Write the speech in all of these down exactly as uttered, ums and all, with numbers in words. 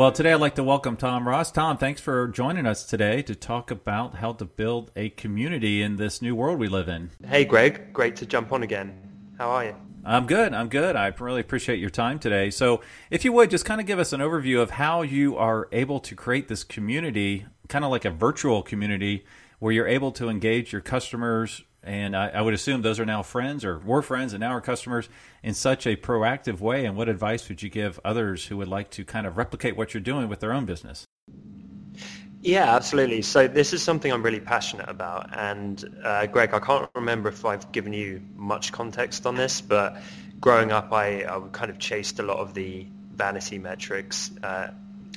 Well, today I'd like to welcome Tom Ross. Tom, thanks for joining us today to talk about how to build a community in this new world we live in. Hey, Greg. Great to jump on again. How are you? I'm good. I'm good. I really appreciate your time today. So if you would, just kind of give us an overview of how you are able to create this community, kind of like a virtual community, where you're able to engage your customers, and I, I would assume those are now friends, or were friends and now are customers, in such a proactive way. And what advice would you give others who would like to kind of replicate what you're doing with their own business? Yeah, absolutely. So this is something I'm really passionate about. And uh, Greg, I can't remember if I've given you much context on this, but growing up, I, I kind of chased a lot of the vanity metrics, uh,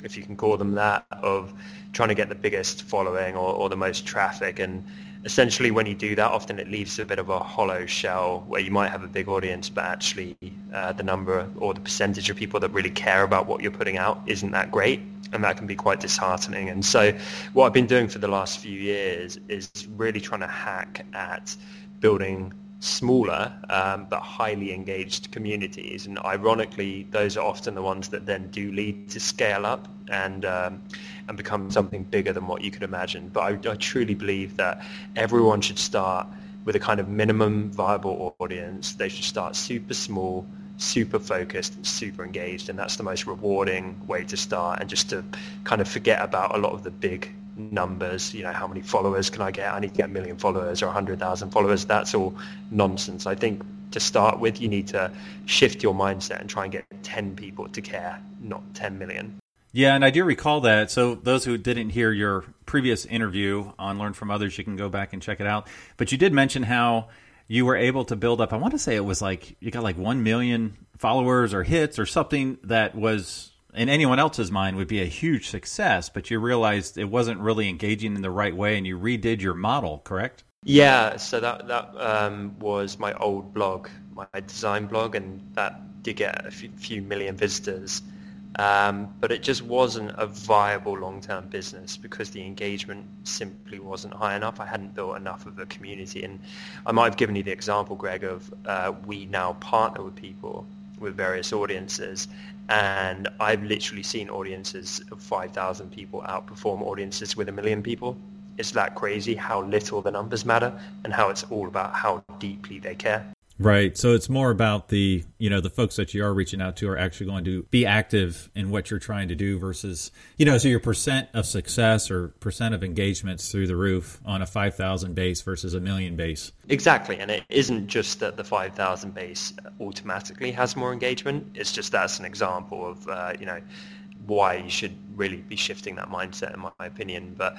if you can call them that, of trying to get the biggest following or, or the most traffic. And essentially, when you do that, often it leaves a bit of a hollow shell where you might have a big audience, but actually uh, the number or the percentage of people that really care about what you're putting out isn't that great. And that can be quite disheartening. And so what I've been doing for the last few years is really trying to hack at building smaller um, but highly engaged communities. And ironically, those are often the ones that then do lead to scale up and um, and become something bigger than what you could imagine. But I, I truly believe that everyone should start with a kind of minimum viable audience. They should start super small, super focused, and super engaged, and that's the most rewarding way to start, and just to kind of forget about a lot of the big numbers. You know, how many followers can I get? I need to get a million followers or one hundred thousand followers. That's all nonsense. I think to start with, you need to shift your mindset and try and get ten people to care, not ten million. Yeah, and I do recall that. So those who didn't hear your previous interview on Learn From Others, you can go back and check it out. But you did mention how you were able to build up, I want to say it was like, you got like one million followers or hits or something that was, in anyone else's mind, would be a huge success, but you realized it wasn't really engaging in the right way, and you redid your model, correct? Yeah, so that that um, was my old blog, my design blog, and that did get a few, few million visitors. Um, but it just wasn't a viable long-term business because the engagement simply wasn't high enough. I hadn't built enough of a community. And I might have given you the example, Greg, of uh, we now partner with people, with various audiences. And I've literally seen audiences of five thousand people outperform audiences with a million people. It's that crazy how little the numbers matter and how it's all about how deeply they care. Right. So it's more about the, you know, the folks that you are reaching out to are actually going to be active in what you're trying to do versus, you know, so your percent of success or percent of engagements through the roof on a five thousand base versus a million base. Exactly. And it isn't just that the five thousand base automatically has more engagement. It's just that's an example of, uh, you know, why you should really be shifting that mindset, in my opinion. But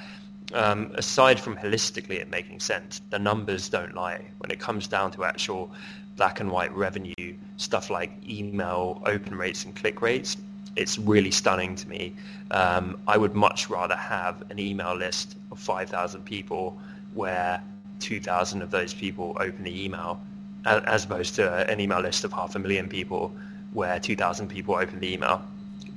Um, aside from holistically it making sense, the numbers don't lie. When it comes down to actual black and white revenue, stuff like email open rates and click rates, it's really stunning to me. Um, I would much rather have an email list of five thousand people where two thousand of those people open the email, as opposed to an email list of half a million people where two thousand people open the email.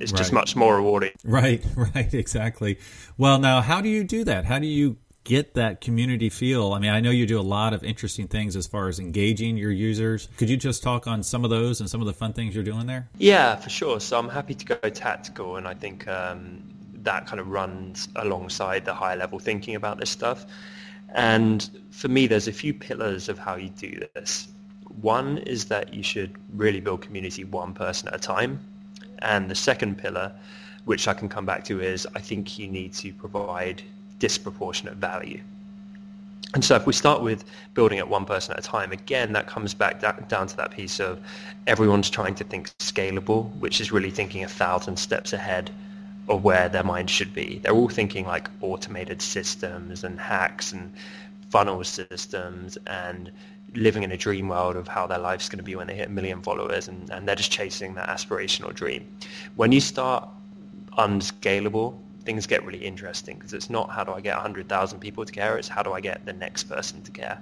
It's just much more rewarding. Right, right, exactly. Well, now, how do you do that? How do you get that community feel? I mean, I know you do a lot of interesting things as far as engaging your users. Could you just talk on some of those and some of the fun things you're doing there? Yeah, for sure. So I'm happy to go tactical, and I think um, that kind of runs alongside the high-level thinking about this stuff. And for me, there's a few pillars of how you do this. One is that you should really build community one person at a time. And the second pillar, which I can come back to, is I think you need to provide disproportionate value. And so if we start with building it one person at a time, again, that comes back down to that piece of everyone's trying to think scalable, which is really thinking a thousand steps ahead of where their mind should be. They're all thinking like automated systems and hacks and funnel systems and living in a dream world of how their life's going to be when they hit a million followers, and, and they're just chasing that aspirational dream. When you start unscalable, things get really interesting, because it's not how do I get one hundred thousand people to care, it's how do I get the next person to care.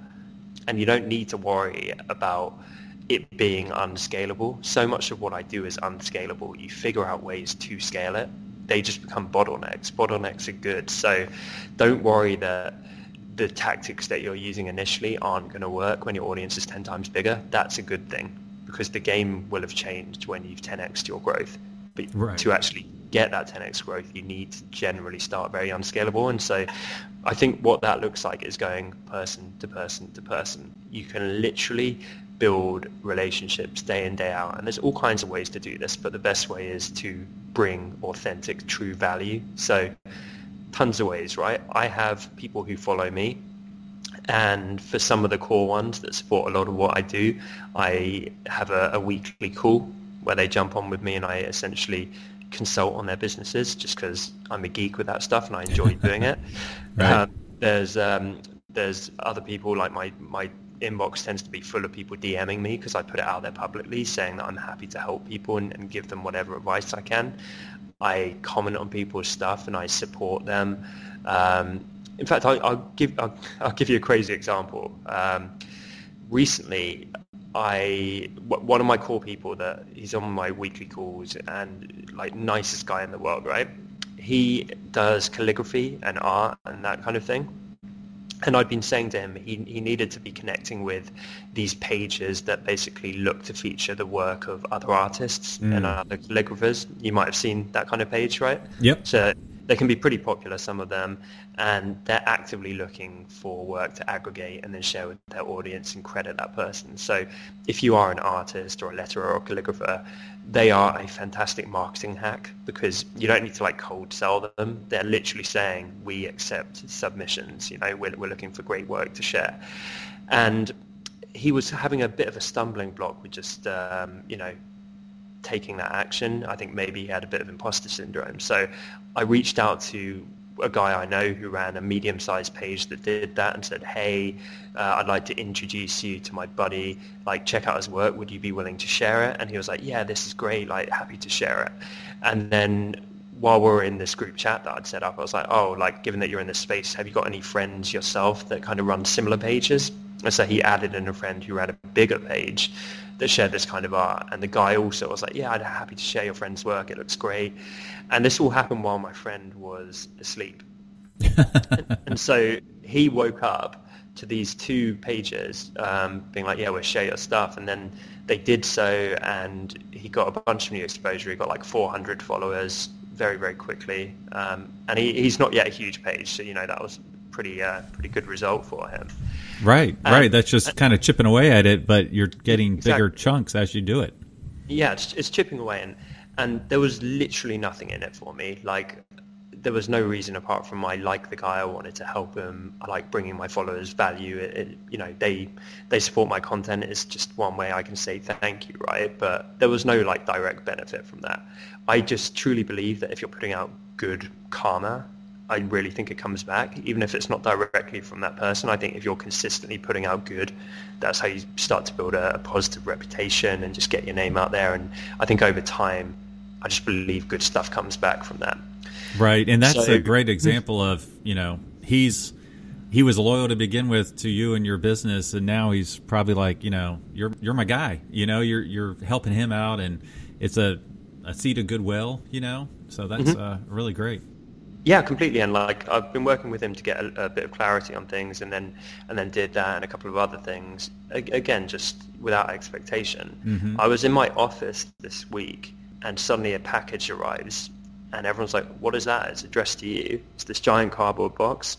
And you don't need to worry about it being unscalable. So much of what I do is unscalable. You figure out ways to scale it. They just become bottlenecks. Bottlenecks are good. So don't worry that the tactics that you're using initially aren't going to work when your audience is ten times bigger. That's a good thing, because the game will have changed when you've ten x'd your growth. But right. to actually get that ten x growth, you need to generally start very unscalable. And so I think what that looks like is going person to person to person. You can literally build relationships day in, day out. And there's all kinds of ways to do this, but the best way is to bring authentic, true value. So tons of ways, right? I have people who follow me. And for some of the core ones that support a lot of what I do, I have a, a weekly call where they jump on with me and I essentially consult on their businesses, just because I'm a geek with that stuff and I enjoy doing it. Right. Um, there's um, there's other people, like my, my inbox tends to be full of people DMing me because I put it out there publicly saying that I'm happy to help people and, and give them whatever advice I can. I comment on people's stuff and I support them. Um, in fact, I, I'll give I'll, I'll give you a crazy example. Um, recently, I one of my core people that he's on my weekly calls and like nicest guy in the world, right? He does calligraphy and art and that kind of thing. And I've been saying to him he, he needed to be connecting with these pages that basically look to feature the work of other artists mm. and other calligraphers. You might have seen that kind of page, right? Yep. So they can be pretty popular, some of them, and they're actively looking for work to aggregate and then share with their audience and credit that person. So if you are an artist or a letterer or a calligrapher, they are a fantastic marketing hack because you don't need to like cold sell them. They're literally saying, we accept submissions, you know, we're, we're looking for great work to share. And he was having a bit of a stumbling block with just, um, you know, taking that action. I think maybe he had a bit of imposter syndrome. So I reached out to a guy I know who ran a medium-sized page that did that and said, hey, uh, I'd like to introduce you to my buddy, like check out his work, would you be willing to share it? And he was like, yeah, this is great, like happy to share it. And then while we were in this group chat that I'd set up, I was like, oh, like given that you're in this space, have you got any friends yourself that kind of run similar pages? And so he added in a friend who ran a bigger page that shared this kind of art. And the guy also was like, yeah, I'd be happy to share your friend's work. It looks great. And this all happened while my friend was asleep. And so he woke up to these two pages um, being like, yeah, we'll share your stuff. And then they did so. And he got a bunch of new exposure. He got like four hundred followers very, very quickly. Um, and he, he's not yet a huge page. So, you know, that was pretty uh, pretty good result for him. Right, um, right. That's just kind of chipping away at it, but you're getting exactly. bigger chunks as you do it. Yeah, it's, it's chipping away. And, and there was literally nothing in it for me. Like, there was no reason apart from I like the guy, I wanted to help him. I like bringing my followers value. It, it, you know, they they support my content. It's just one way I can say thank you, right? But there was no, like, direct benefit from that. I just truly believe that if you're putting out good karma, I really think it comes back, even if it's not directly from that person. I think if you're consistently putting out good, that's how you start to build a, a positive reputation and just get your name out there. And I think over time, I just believe good stuff comes back from that. Right. And that's so, a great example of, you know, he's he was loyal to begin with to you and your business. And now he's probably like, you know, you're you're my guy, you know, you're you're helping him out. And it's a, a seed of goodwill, you know, so that's mm-hmm. uh, really great. Yeah, completely. And like I've been working with him to get a, a bit of clarity on things, and then and then did that and a couple of other things. A- again, just without expectation. Mm-hmm. I was in my office this week, and suddenly a package arrives, and everyone's like, "What is that?" It's addressed to you. It's this giant cardboard box,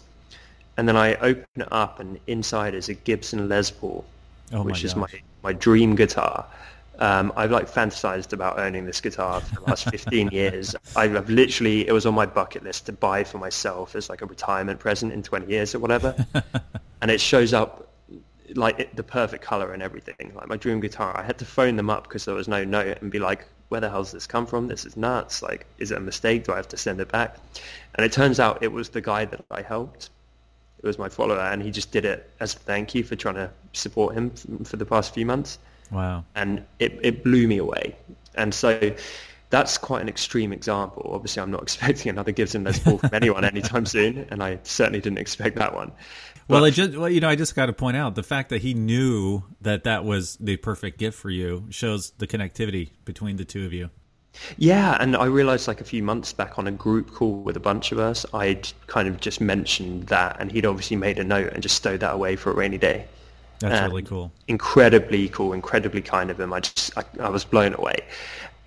and then I open it up, and inside is a Gibson Les Paul, oh which my is my, my dream guitar. Um, I've like fantasized about owning this guitar for the last fifteen years. I've literally, it was on my bucket list to buy for myself as like a retirement present in twenty years or whatever. And it shows up like it, the perfect color and everything. Like my dream guitar, I had to phone them up because there was no note and be like, where the hell's this come from? This is nuts. Like, is it a mistake? Do I have to send it back? And it turns out it was the guy that I helped. It was my follower, and he just did it as a thank you for trying to support him for the past few months. Wow. And it, it blew me away. And so that's quite an extreme example. Obviously, I'm not expecting another Gibson Les Paul from anyone anytime soon, and I certainly didn't expect that one. But, well, it just, well, you know, I just got to point out the fact that he knew that that was the perfect gift for you shows the connectivity between the two of you. Yeah, and I realized like a few months back on a group call with a bunch of us, I'd kind of just mentioned that, and he'd obviously made a note and just stowed that away for a rainy day. That's um, really cool. Incredibly cool, incredibly kind of him. I just, I, I was blown away.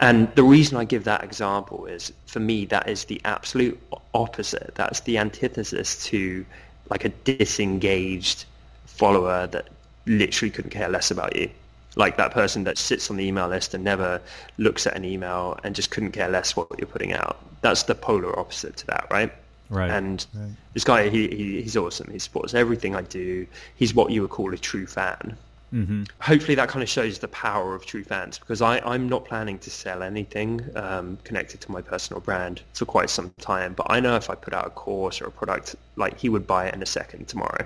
And the reason I give that example is, for me, that is the absolute opposite. That's the antithesis to like a disengaged follower that literally couldn't care less about you. Like that person that sits on the email list and never looks at an email and just couldn't care less what you're putting out. That's the polar opposite to that, right? Right. And right. This guy, he, he he's awesome. He supports everything I do. He's what you would call a true fan. Mm-hmm. Hopefully that kind of shows the power of true fans, because I, I'm not planning to sell anything um, connected to my personal brand for quite some time. But I know if I put out a course or a product, like he would buy it in a second tomorrow.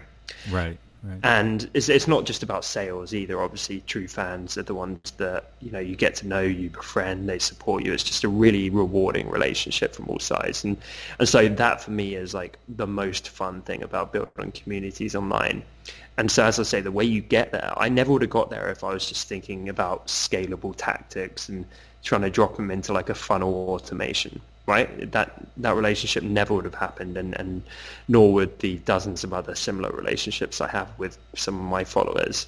Right. Right. And it's it's not just about sales either. Obviously, true fans are the ones that, you know, you get to know, you befriend, they support you. It's just a really rewarding relationship from all sides. And and so that for me is like the most fun thing about building communities online. And so, as I say, the way you get there, I never would have got there if I was just thinking about scalable tactics and trying to drop them into like a funnel automation. Right, that that relationship never would have happened, and, and nor would the dozens of other similar relationships I have with some of my followers.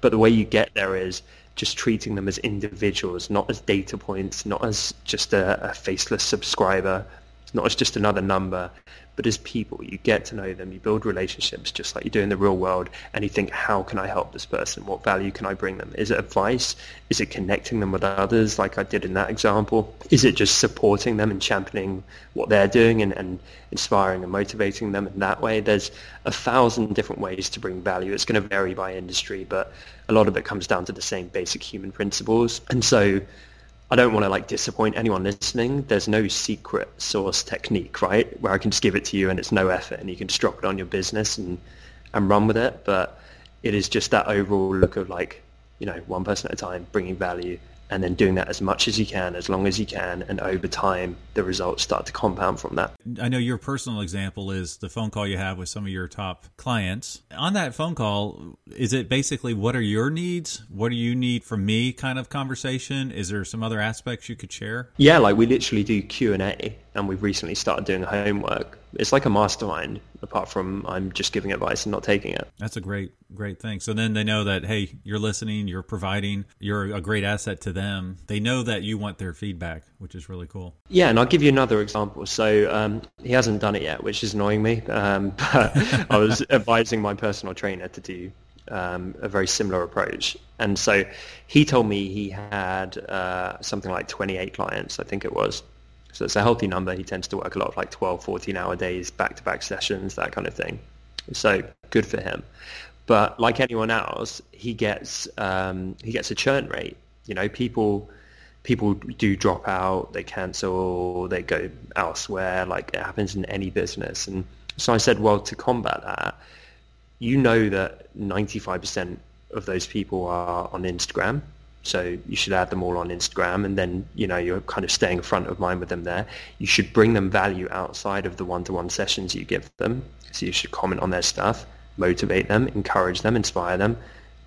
But the way you get there is just treating them as individuals, not as data points, not as just a, a faceless subscriber, not as just another number, but as people. You get to know them, you build relationships just like you do in the real world, and you think, how can I help this person? What value can I bring them? Is it advice? Is it connecting them with others like I did in that example? Is it just supporting them and championing what they're doing and, and inspiring and motivating them in that way? There's a thousand different ways to bring value. It's going to vary by industry, but a lot of it comes down to the same basic human principles. And so I don't want to like disappoint anyone listening. There's no secret sauce technique, right? Where I can just give it to you and it's no effort and you can just drop it on your business and, and run with it. But it is just that overall look of like, you know, one person at a time, bringing value and then doing that as much as you can, as long as you can. And over time, the results start to compound from that. I know your personal example is the phone call you have with some of your top clients. On that phone call, is it basically, what are your needs? What do you need from me kind of conversation? Is there some other aspects you could share? Yeah, like we literally do Q and A, and we've recently started doing homework. It's like a mastermind, apart from I'm just giving advice and not taking it. That's a great, great thing. So then they know that, hey, you're listening, you're providing, you're a great asset to them. They know that you want their feedback, which is really cool. Yeah, and I'll give you another example. So um, he hasn't done it yet, which is annoying me. Um, but I was advising my personal trainer to do um, a very similar approach. And so he told me he had uh, something like twenty-eight clients, I think it was. So it's a healthy number. He tends to work a lot of like twelve, fourteen hour days, back-to-back sessions, that kind of thing. So good for him. But like anyone else, he gets um, he gets a churn rate. You know, people people do drop out, they cancel, they go elsewhere. Like it happens in any business. And so I said, well, to combat that, you know that ninety-five percent of those people are on Instagram. So you should add them all on Instagram, and then, you know, you're kind of staying front of mind with them there. You should bring them value outside of the one-to-one sessions you give them. So you should comment on their stuff, motivate them, encourage them, inspire them,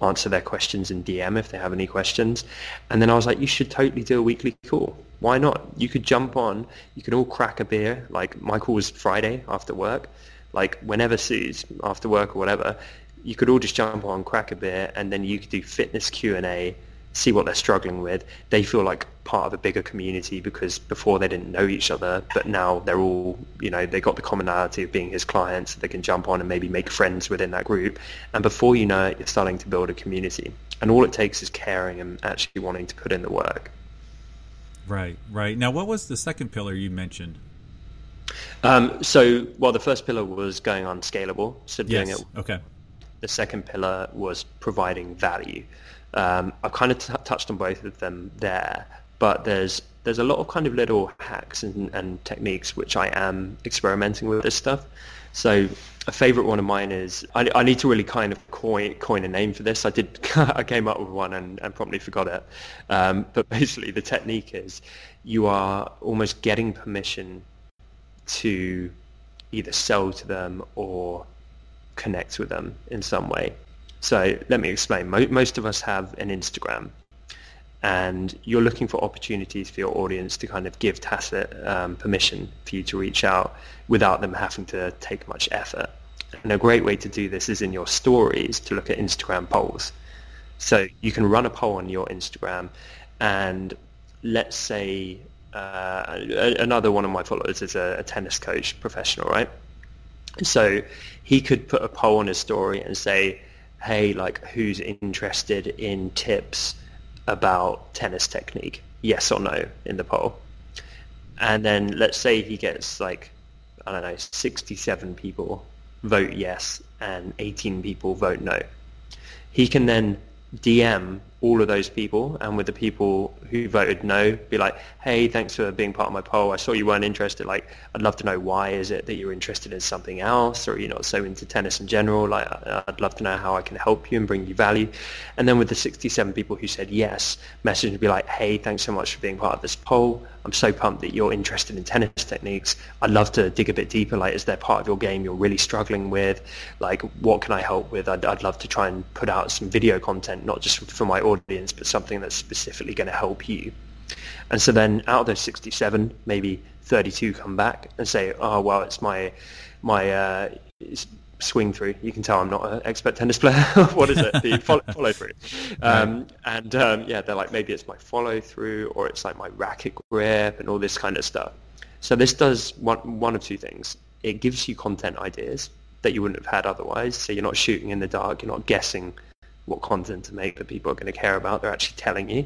answer their questions in D M if they have any questions. And then I was like, you should totally do a weekly call. Why not? You could jump on. You could all crack a beer. Like my call was Friday after work, like whenever suits, after work or whatever. You could all just jump on, crack a beer, and then you could do fitness Q and A, see what they're struggling with. They feel like part of a bigger community, because before they didn't know each other, but now they're all, you know, they got the commonality of being his clients. So they can jump on and maybe make friends within that group. And before you know it, you're starting to build a community. And all it takes is caring and actually wanting to put in the work. Right, right. Now, what was the second pillar you mentioned? Um, so, well, the first pillar was going unscalable. So doing yes. it. Okay. The second pillar was providing value. Um, I've kind of t- touched on both of them there, but there's there's a lot of kind of little hacks and, and techniques which I am experimenting with this stuff. So a favorite one of mine is, I, I need to really kind of coin coin a name for this. I did I came up with one and, and promptly forgot it. Um, but basically the technique is you are almost getting permission to either sell to them or connect with them in some way. So let me explain. Most of us have an Instagram, and you're looking for opportunities for your audience to kind of give tacit um, permission for you to reach out without them having to take much effort. And a great way to do this is in your stories, to look at Instagram polls. So you can run a poll on your Instagram, and let's say uh, another one of my followers is a, a tennis coach professional, right? So he could put a poll on his story and say, hey, like, who's interested in tips about tennis technique? Yes or no in the poll. And then let's say he gets like, I don't know, sixty-seven people vote yes and eighteen people vote no. He can then D M all of those people, and with the people who voted no, be like, hey, thanks for being part of my poll. I saw you weren't interested. Like, I'd love to know, why is it that you're interested in something else, or you're not so into tennis in general? Like, I'd love to know how I can help you and bring you value. And then with the sixty-seven people who said yes, message and be like, hey, thanks so much for being part of this poll. I'm so pumped that you're interested in tennis techniques. I'd love to dig a bit deeper. Like, is there part of your game you're really struggling with? Like, what can I help with? I'd, I'd love to try and put out some video content, not just for my audience, but something that's specifically going to help you. And so then out of those sixty-seven, maybe thirty-two come back and say, oh, well, it's my my uh, it's swing through. You can tell I'm not an expert tennis player. What is it? The follow, follow through. Um, and um, yeah, they're like, maybe it's my follow through, or it's like my racket grip and all this kind of stuff. So this does one, one of two things. It gives you content ideas that you wouldn't have had otherwise. So you're not shooting in the dark. You're not guessing what content to make that people are going to care about. They're actually telling you.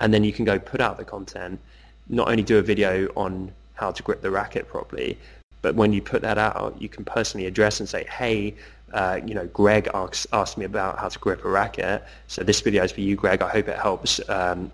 And then you can go put out the content, not only do a video on how to grip the racket properly, but when you put that out, you can personally address and say, hey, uh, you know, Greg asks, asked me about how to grip a racket. So this video is for you, Greg. I hope it helps um,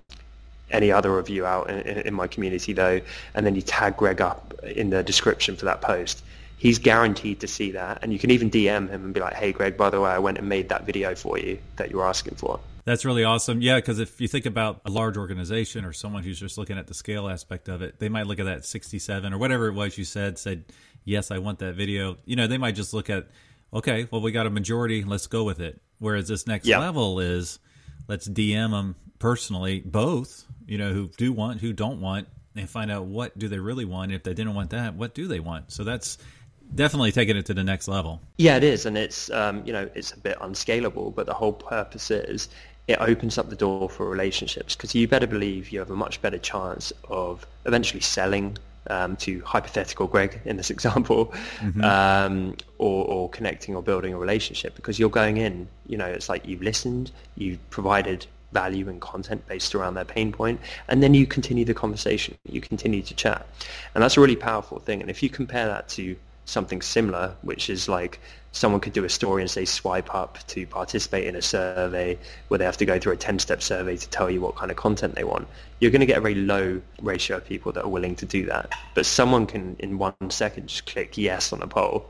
any other of you out in, in my community, though. And then you tag Greg up in the description for that post. He's guaranteed to see that. And you can even D M him and be like, hey, Greg, by the way, I went and made that video for you that you were asking for. That's really awesome. Yeah, because if you think about a large organization or someone who's just looking at the scale aspect of it, they might look at that sixty-seven or whatever it was you said, said, yes, I want that video. You know, they might just look at, okay, well, we got a majority. Let's go with it. Whereas this next yeah. level is, let's D M them personally, both, you know, who do want, who don't want, and find out what do they really want. If they didn't want that, what do they want? So that's definitely taking it to the next level. Yeah, it is. And it's, um, you know, it's a bit unscalable, but the whole purpose is it opens up the door for relationships, because you better believe you have a much better chance of eventually selling um, to hypothetical Greg in this example, mm-hmm. um, or, or connecting or building a relationship, because you're going in, you know, it's like you've listened, you've provided value and content based around their pain point, and then you continue the conversation, you continue to chat. And that's a really powerful thing. And if you compare that to something similar, which is like someone could do a story and say swipe up to participate in a survey where they have to go through a ten-step survey to tell you what kind of content they want, you're going to get a very low ratio of people that are willing to do that. But someone can in one second just click yes on a poll,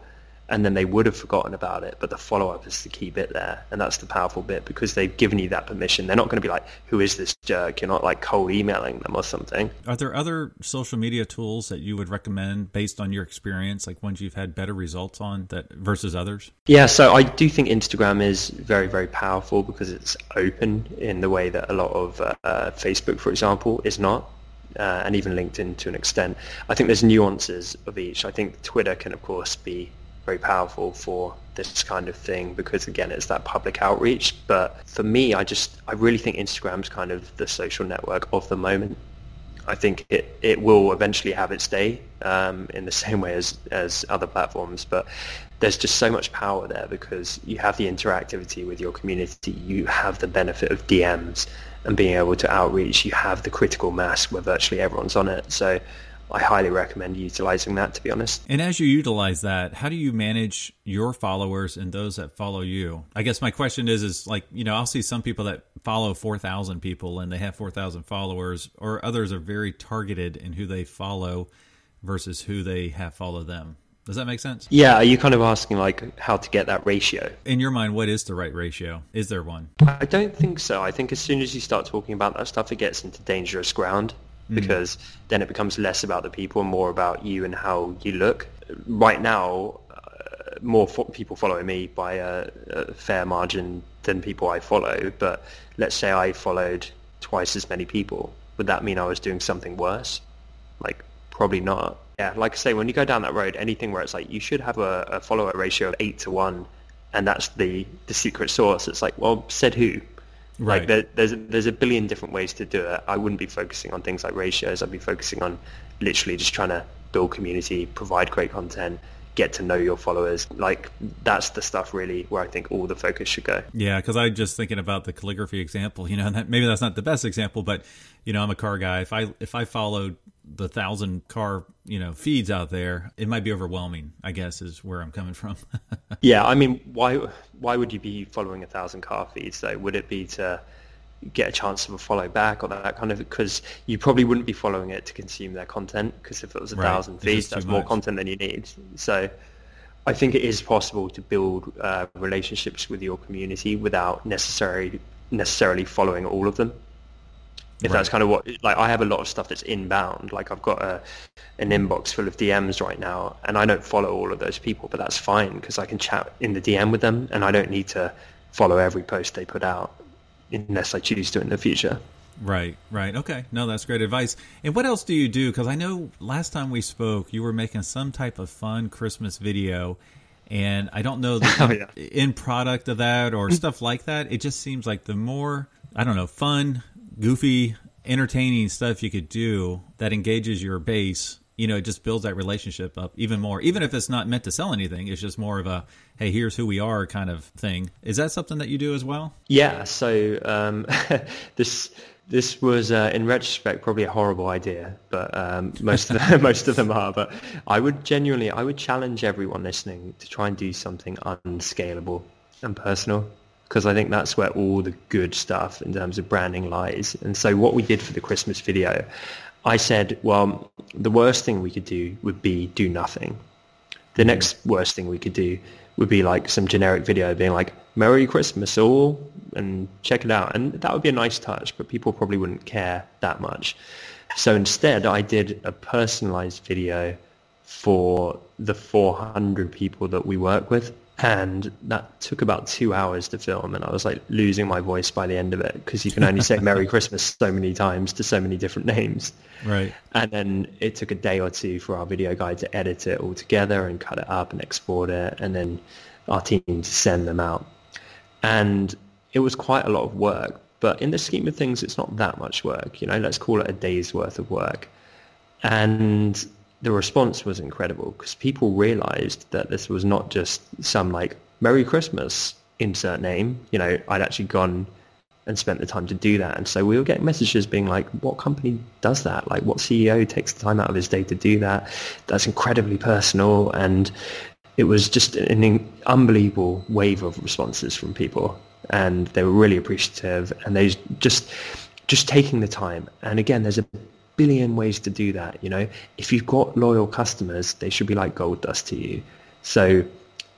and then they would have forgotten about it, but the follow-up is the key bit there, and that's the powerful bit, because they've given you that permission. They're not going to be like, who is this jerk? You're not like cold emailing them or something. Are there other social media tools that you would recommend based on your experience, like ones you've had better results on that versus others? Yeah, so I do think Instagram is very, very powerful, because it's open in the way that a lot of uh, uh, Facebook, for example, is not. Uh, and even LinkedIn to an extent. I think there's nuances of each. I think Twitter can, of course, be very powerful for this kind of thing, because again, it's that public outreach. But for me, I just I really think Instagram's kind of the social network of the moment. I think it, it will eventually have its day um, in the same way as, as other platforms, but there's just so much power there, because you have the interactivity with your community, you have the benefit of D Ms and being able to outreach, you have the critical mass where virtually everyone's on it. So I highly recommend utilizing that, to be honest. And as you utilize that, how do you manage your followers and those that follow you? I guess my question is, is like, you know, I'll see some people that follow four thousand people and they have four thousand followers, or others are very targeted in who they follow versus who they have follow them. Does that make sense? Yeah. Are you kind of asking like how to get that ratio? In your mind, what is the right ratio? Is there one? I don't think so. I think as soon as you start talking about that stuff, it gets into dangerous ground. Because then it becomes less about the people and more about you and how you look. Right now, uh, more fo- people follow me by a, a fair margin than people I follow. But let's say I followed twice as many people. Would that mean I was doing something worse? Like, probably not. Yeah, like I say, when you go down that road, anything where it's like you should have a, a follower ratio of eight to one, and that's the, the secret sauce. It's like, well, said who? Right. Like there, there's a, there's a billion different ways to do it. I wouldn't be focusing on things like ratios. I'd be focusing on literally just trying to build community, provide great content, get to know your followers. Like that's the stuff really where I think all the focus should go. Yeah, because I'm just thinking about the calligraphy example, you know, and that, maybe that's not the best example, but you know, I'm a car guy. If I if I followed the thousand car, you know, feeds out there, it might be overwhelming, I guess, is where I'm coming from. Yeah, I mean, why why would you be following a thousand car feeds though? Would it be to get a chance of a follow back or that kind of, because you probably wouldn't be following it to consume their content, because if it was a right. thousand feeds, that's more content than you need. So I think it is possible to build uh, relationships with your community without necessarily necessarily following all of them. If right. that's kind of what, like I have a lot of stuff that's inbound, like I've got a, an inbox full of D Ms right now, and I don't follow all of those people, but that's fine because I can chat in the D M with them and I don't need to follow every post they put out, unless I choose to in the future. Right, right. Okay. No, that's great advice. And what else do you do? Because I know last time we spoke, you were making some type of fun Christmas video, and I don't know the oh, yeah. end product of that or stuff like that. It just seems like the more, I don't know, fun, goofy, entertaining stuff you could do that engages your base, you know, it just builds that relationship up even more. Even if it's not meant to sell anything, it's just more of a, hey, here's who we are kind of thing. Is that something that you do as well? Yeah. So um, this this was, uh, in retrospect, probably a horrible idea, but um, most of them, most of them are. But I would genuinely, I would challenge everyone listening to try and do something unscalable and personal, because I think that's where all the good stuff in terms of branding lies. And so what we did for the Christmas video, I said, well, the worst thing we could do would be do nothing. The next worst thing we could do would be like some generic video being like, Merry Christmas all, and check it out. And that would be a nice touch, but people probably wouldn't care that much. So instead, I did a personalized video for the four hundred people that we work with. And that took about two hours to film. And I was like losing my voice by the end of it, because you can only say Merry Christmas so many times to so many different names. Right. And then it took a day or two for our video guy to edit it all together and cut it up and export it. And then our team to send them out. And it was quite a lot of work. But in the scheme of things, it's not that much work. You know, let's call it a day's worth of work. And the response was incredible, because people realized that this was not just some like Merry Christmas insert name. You know, I'd actually gone and spent the time to do that. And so we were getting messages being like, what company does that? Like, what C E O takes the time out of his day to do that? That's incredibly personal. And it was just an unbelievable wave of responses from people. And they were really appreciative. And they just, just taking the time. And again, there's a billion ways to do that. You know, if you've got loyal customers, they should be like gold dust to you. So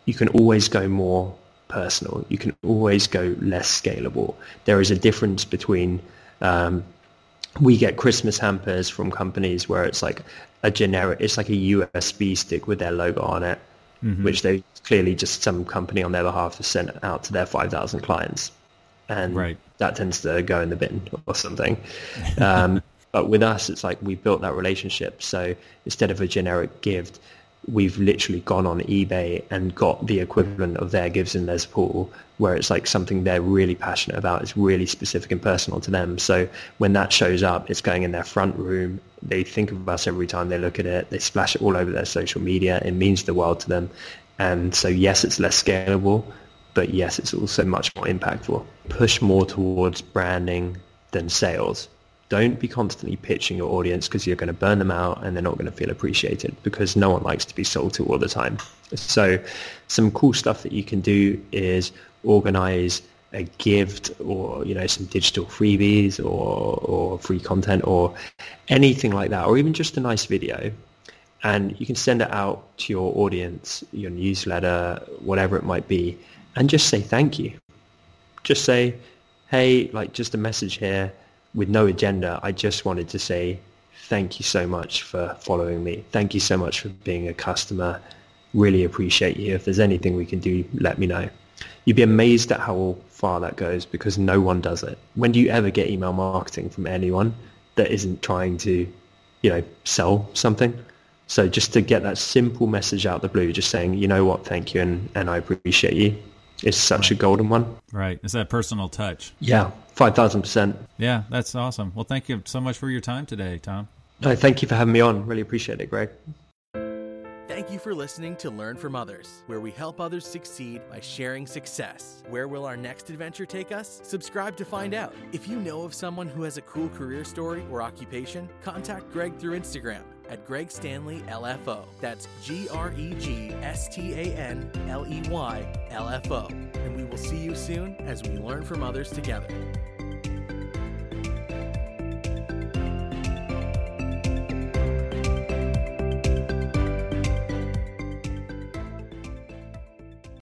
you can always go more personal, you can always go less scalable. There is a difference between um we get Christmas hampers from companies where it's like a generic, it's like a U S B stick with their logo on it, mm-hmm. which they clearly just some company on their behalf has sent out to their five thousand clients, and right. that tends to go in the bin or something. um But with us, it's like we built that relationship. So instead of a generic gift, we've literally gone on eBay and got the equivalent of their Gibson Les Paul, where it's like something they're really passionate about. It's really specific and personal to them. So when that shows up, it's going in their front room. They think of us every time they look at it. They splash it all over their social media. It means the world to them. And so, yes, it's less scalable, but yes, it's also much more impactful. Push more towards branding than sales. Don't be constantly pitching your audience, because you're going to burn them out and they're not going to feel appreciated, because no one likes to be sold to all the time. So some cool stuff that you can do is organize a gift, or, you know, some digital freebies or, or free content or anything like that, or even just a nice video. And you can send it out to your audience, your newsletter, whatever it might be, and just say thank you. Just say, hey, like just a message here. With no agenda, I just wanted to say thank you so much for following me. Thank you so much for being a customer. Really appreciate you. If there's anything we can do, let me know. You'd be amazed at how far that goes, because no one does it. When do you ever get email marketing from anyone that isn't trying to, you know, sell something? So just to get that simple message out of the blue, just saying, you know what, thank you and, and I appreciate you. is such a golden one. Right. It's that personal touch. Yeah. five thousand percent. Yeah. That's awesome. Well, thank you so much for your time today, Tom. No, thank you for having me on. Really appreciate it, Greg. Thank you for listening to Learn From Others, where we help others succeed by sharing success. Where will our next adventure take us? Subscribe to find out. If you know of someone who has a cool career story or occupation, contact Greg through Instagram at Greg Stanley L F O. That's G R E G S T A N L E Y L F O. And we will see you soon as we learn from others together.